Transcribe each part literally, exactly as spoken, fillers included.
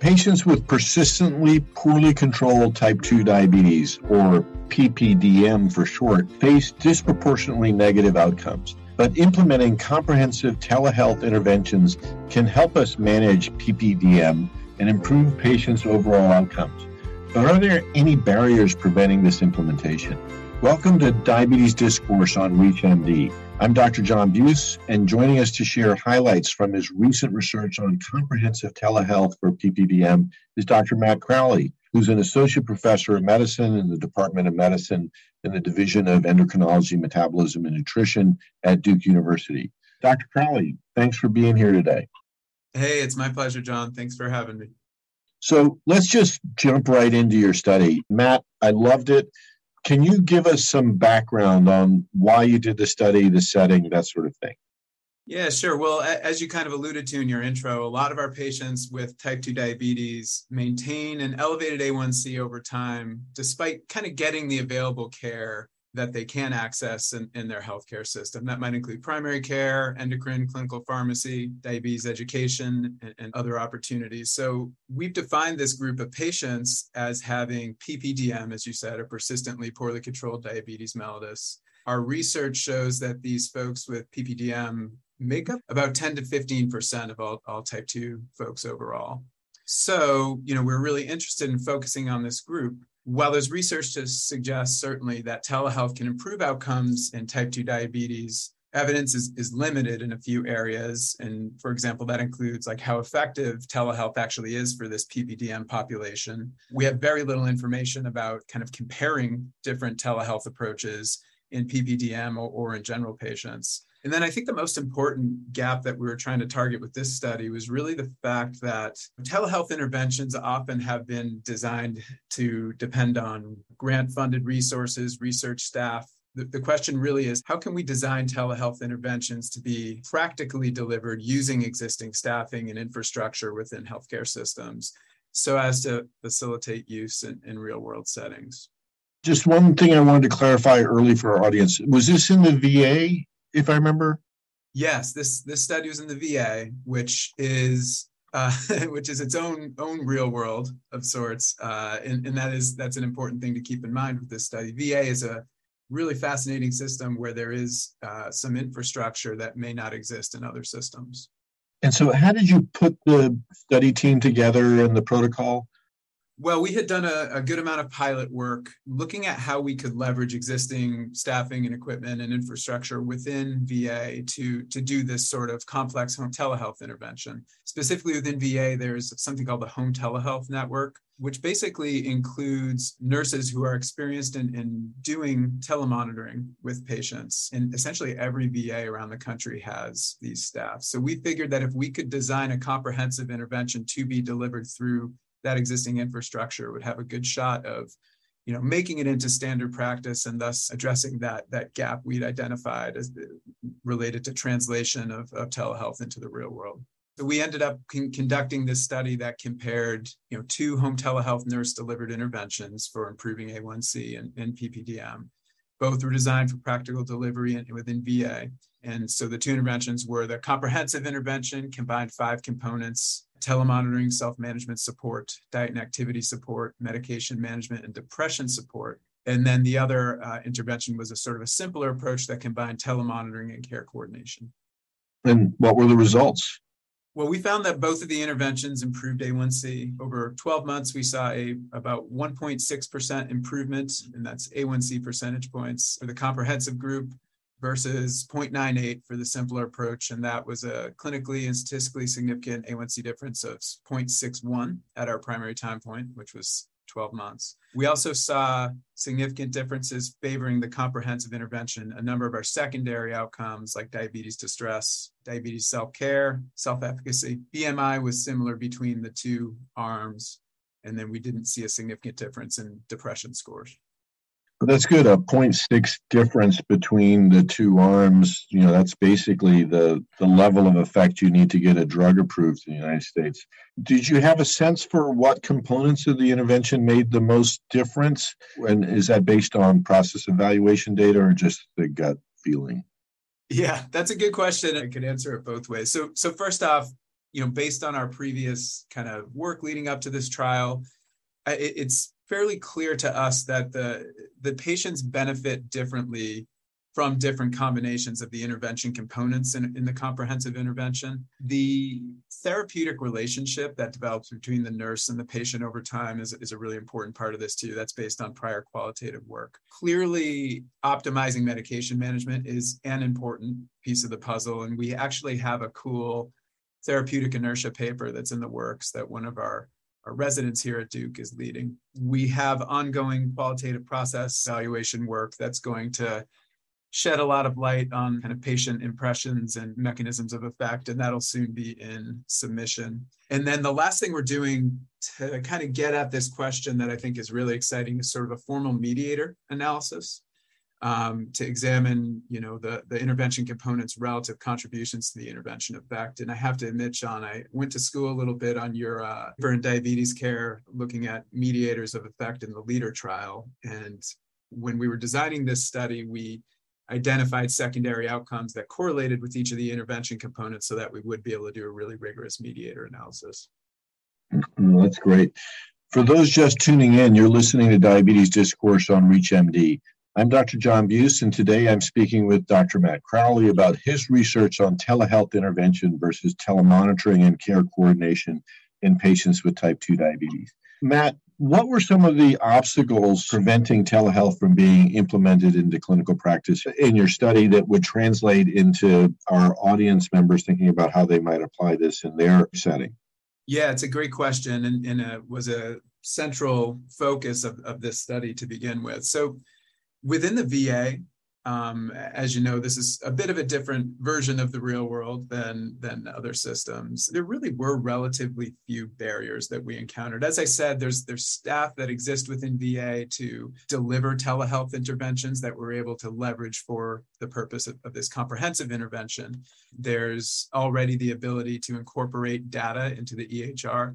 Patients with persistently poorly controlled type two diabetes, or P P D M for short, face disproportionately negative outcomes. But implementing comprehensive telehealth interventions can help us manage P P D M and improve patients' overall outcomes. But are there any barriers preventing this implementation? Welcome to Diabetes Discourse on ReachMD. I'm Doctor John Buse, and joining us to share highlights from his recent research on comprehensive telehealth for P P B M is Doctor Matt Crowley, who's an associate professor of medicine in the Department of Medicine in the Division of Endocrinology, Metabolism, and Nutrition at Duke University. Doctor Crowley, thanks for being here today. Hey, it's my pleasure, John. Thanks for having me. So let's just jump right into your study. Matt, I loved it. Can you give us some background on why you did the study, the setting, that sort of thing? Yeah, sure. Well, as you kind of alluded to in your intro, a lot of our patients with type two diabetes maintain an elevated A one C over time, despite kind of getting the available care that they can access in, in their healthcare system. That might include primary care, endocrine, clinical pharmacy, diabetes education, and, and other opportunities. So we've defined this group of patients as having P P D M, as you said, or persistently poorly controlled diabetes mellitus. Our research shows that these folks with P P D M make up about ten to fifteen percent of all, all type two folks overall. So, you know, we're really interested in focusing on this group. While there's research to suggest certainly that telehealth can improve outcomes in type two diabetes, evidence is, is limited in a few areas. And for example, that includes like how effective telehealth actually is for this P P D M population. We have very little information about kind of comparing different telehealth approaches in P P D M or, or in general patients. And then I think the most important gap that we were trying to target with this study was really the fact that telehealth interventions often have been designed to depend on grant-funded resources, research staff. The, the question really is, how can we design telehealth interventions to be practically delivered using existing staffing and infrastructure within healthcare systems so as to facilitate use in, in real-world settings? Just one thing I wanted to clarify early for our audience. Was this in the V A? If I remember, yes, this this study was in the V A, which is uh, which is its own own real world of sorts, uh, and and that is that's an important thing to keep in mind with this study. V A is a really fascinating system where there is uh, some infrastructure that may not exist in other systems. And so, how did you put the study team together and the protocol? Well, we had done a, a good amount of pilot work looking at how we could leverage existing staffing and equipment and infrastructure within V A to, to do this sort of complex home telehealth intervention. Specifically within V A, there's something called the Home Telehealth Network, which basically includes nurses who are experienced in, in doing telemonitoring with patients. And essentially every V A around the country has these staff. So we figured that if we could design a comprehensive intervention to be delivered through that existing infrastructure, would have a good shot of, you know, making it into standard practice and thus addressing that that gap we'd identified as the, related to translation of, of telehealth into the real world. So we ended up con- conducting this study that compared, you know, two home telehealth nurse-delivered interventions for improving A one C and, and P P D M. Both were designed for practical delivery in, within V A. And so the two interventions were the comprehensive intervention, combined five components: telemonitoring, self-management support, diet and activity support, medication management, and depression support. And then the other uh, intervention was a sort of a simpler approach that combined telemonitoring and care coordination. And what were the results? Well, we found that both of the interventions improved A one C. Over twelve months, we saw a about one point six percent improvement, and that's A one C percentage points for the comprehensive group, versus zero point nine eight for the simpler approach. And that was a clinically and statistically significant A one C difference of zero point six one at our primary time point, which was twelve months. We also saw significant differences favoring the comprehensive intervention, a number of our secondary outcomes like diabetes distress, diabetes self-care, self-efficacy. B M I was similar between the two arms. And then we didn't see a significant difference in depression scores. But that's good. A zero point six difference between the two arms, you know, that's basically the, the level of effect you need to get a drug approved in the United States. Did you have a sense for what components of the intervention made the most difference? And is that based on process evaluation data or just the gut feeling? Yeah, that's a good question. I could answer it both ways. So, so first off, you know, based on our previous kind of work leading up to this trial, it, it's fairly clear to us that the, the patients benefit differently from different combinations of the intervention components in, in the comprehensive intervention. The therapeutic relationship that develops between the nurse and the patient over time is, is a really important part of this too. That's based on prior qualitative work. Clearly, optimizing medication management is an important piece of the puzzle, and we actually have a cool therapeutic inertia paper that's in the works that one of our Our residents here at Duke is leading. We have ongoing qualitative process evaluation work that's going to shed a lot of light on kind of patient impressions and mechanisms of effect, and that'll soon be in submission. And then the last thing we're doing to kind of get at this question that I think is really exciting is sort of a formal mediator analysis um, to examine, you know, the, the intervention components' relative contributions to the intervention effect. And I have to admit, Sean, I went to school a little bit on your uh, in diabetes care, looking at mediators of effect in the LEADER trial. And when we were designing this study, we identified secondary outcomes that correlated with each of the intervention components so that we would be able to do a really rigorous mediator analysis. Well, that's great. For those just tuning in, you're listening to Diabetes Discourse on ReachMD. I'm Doctor John Buse, and today I'm speaking with Doctor Matt Crowley about his research on telehealth intervention versus telemonitoring and care coordination in patients with type two diabetes. Matt, what were some of the obstacles preventing telehealth from being implemented into clinical practice in your study that would translate into our audience members thinking about how they might apply this in their setting? Yeah, it's a great question, and, and it was a central focus of, of this study to begin with. So within the V A, um, as you know, this is a bit of a different version of the real world than, than other systems. There really were relatively few barriers that we encountered. As I said, there's, there's staff that exist within V A to deliver telehealth interventions that we're able to leverage for the purpose of, of this comprehensive intervention. There's already the ability to incorporate data into the E H R.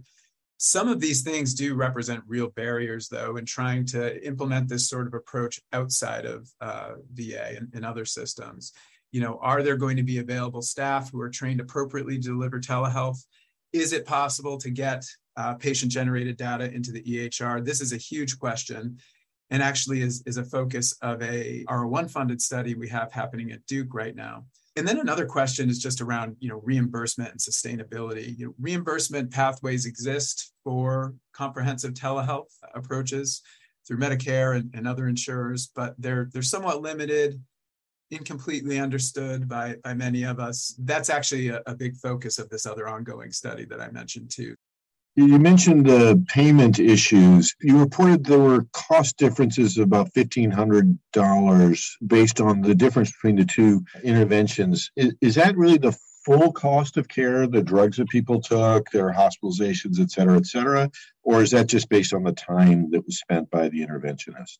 Some of these things do represent real barriers, though, in trying to implement this sort of approach outside of uh, V A and, and other systems. You know, are there going to be available staff who are trained appropriately to deliver telehealth? Is it possible to get uh, patient-generated data into the E H R? This is a huge question, and actually is, is a focus of a R oh one funded study we have happening at Duke right now. And then another question is just around, you know, reimbursement and sustainability. You know, reimbursement pathways exist for comprehensive telehealth approaches through Medicare and, and other insurers, but they're they're somewhat limited, incompletely understood by, by many of us. That's actually a, a big focus of this other ongoing study that I mentioned too. You mentioned the payment issues. You reported there were cost differences of about fifteen hundred dollars based on the difference between the two interventions. Is, is that really the full cost of care, the drugs that people took, their hospitalizations, et cetera, et cetera? Or is that just based on the time that was spent by the interventionist?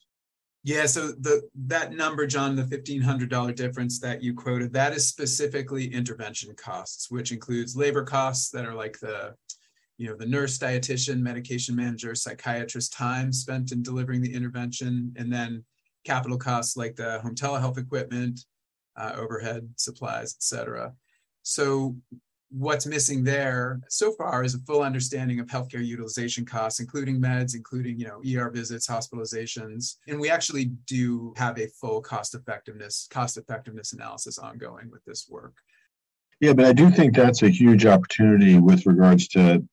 Yeah, so the that number, John, the fifteen hundred dollars difference that you quoted, that is specifically intervention costs, which includes labor costs that are like the you know, the nurse, dietitian, medication manager, psychiatrist time spent in delivering the intervention, and then capital costs like the home telehealth equipment, uh, overhead, supplies, et cetera. So what's missing there so far is a full understanding of healthcare utilization costs, including meds, including, you know, E R visits, hospitalizations. And we actually do have a full cost effectiveness, cost effectiveness analysis ongoing with this work. Yeah, but I do think that's a huge opportunity with regards to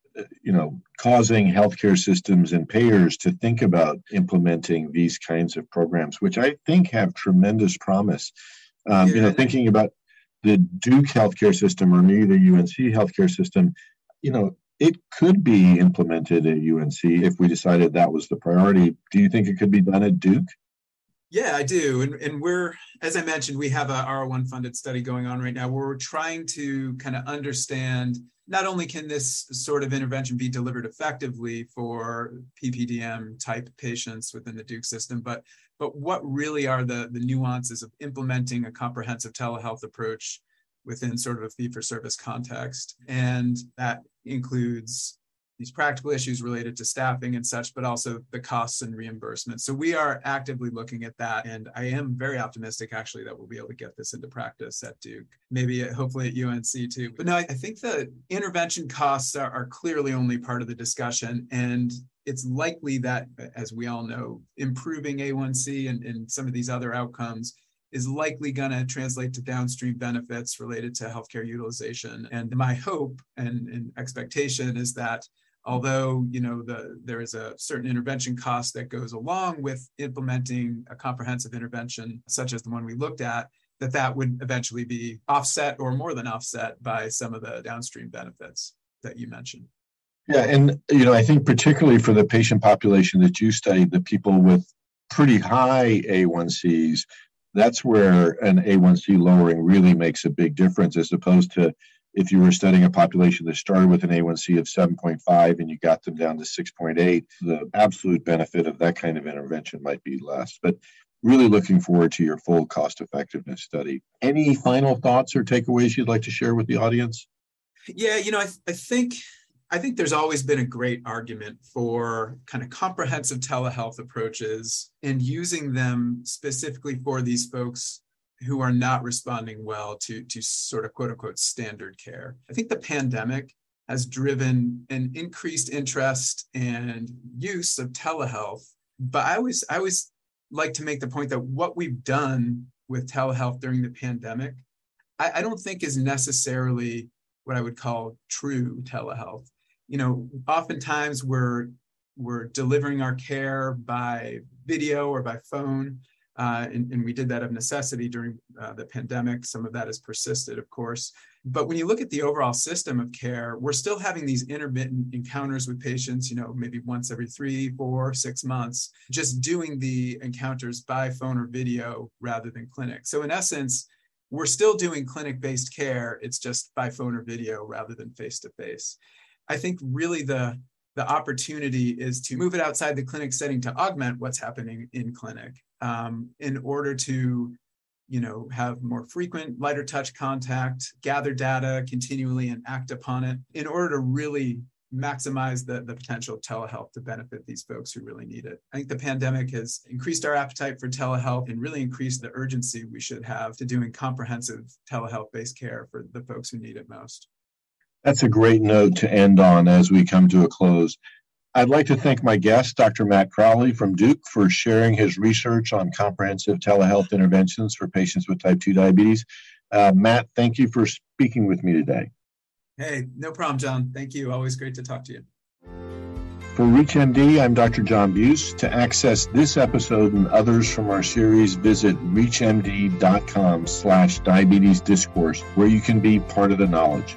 you know, causing healthcare systems and payers to think about implementing these kinds of programs, which I think have tremendous promise. Um, yeah. You know, thinking about the Duke healthcare system or maybe the U N C healthcare system, you know, it could be implemented at U N C if we decided that was the priority. Do you think it could be done at Duke? Yeah, I do. And, and we're, as I mentioned, we have a R oh one funded study going on right now where we're trying to kind of understand not only can this sort of intervention be delivered effectively for P P D M type patients within the Duke system, but but what really are the, the nuances of implementing a comprehensive telehealth approach within sort of a fee-for-service context. And that includes these practical issues related to staffing and such, but also the costs and reimbursement. So we are actively looking at that. And I am very optimistic, actually, that we'll be able to get this into practice at Duke, maybe at, hopefully at U N C too. But no, I think the intervention costs are, are clearly only part of the discussion. And it's likely that, as we all know, improving A one C and, and some of these other outcomes is likely going to translate to downstream benefits related to healthcare utilization. And my hope and, and expectation is that although, you know, the, there is a certain intervention cost that goes along with implementing a comprehensive intervention, such as the one we looked at, that that would eventually be offset or more than offset by some of the downstream benefits that you mentioned. Yeah. And, you know, I think particularly for the patient population that you studied, the people with pretty high A one Cs, that's where an A one C lowering really makes a big difference, as opposed to if you were studying a population that started with an A one C of seven point five and you got them down to six point eight, the absolute benefit of that kind of intervention might be less. But really looking forward to your full cost effectiveness study. Any final thoughts or takeaways you'd like to share with the audience? Yeah, you know, I, th- I think... I think there's always been a great argument for kind of comprehensive telehealth approaches and using them specifically for these folks who are not responding well to, to sort of quote unquote standard care. I think the pandemic has driven an increased interest and use of telehealth, but I always, I always like to make the point that what we've done with telehealth during the pandemic, I, I don't think is necessarily what I would call true telehealth. You know, oftentimes we're we're delivering our care by video or by phone, uh, and, and we did that of necessity during uh, the pandemic. Some of that has persisted, of course. But when you look at the overall system of care, we're still having these intermittent encounters with patients, you know, maybe once every three, four, six months, just doing the encounters by phone or video rather than clinic. So in essence, we're still doing clinic-based care. It's just by phone or video rather than face-to-face. I think really the, the opportunity is to move it outside the clinic setting to augment what's happening in clinic um, in order to, you know, have more frequent, lighter touch contact, gather data continually and act upon it in order to really maximize the, the potential of telehealth to benefit these folks who really need it. I think the pandemic has increased our appetite for telehealth and really increased the urgency we should have to doing comprehensive telehealth-based care for the folks who need it most. That's a great note to end on as we come to a close. I'd like to thank my guest, Doctor Matt Crowley from Duke, for sharing his research on comprehensive telehealth interventions for patients with type two diabetes. Uh, Matt, thank you for speaking with me today. Hey, no problem, John. Thank you. Always great to talk to you. For ReachMD, I'm Doctor John Buse. To access this episode and others from our series, visit reachmd dot com slash diabetes discourse, where you can be part of the knowledge.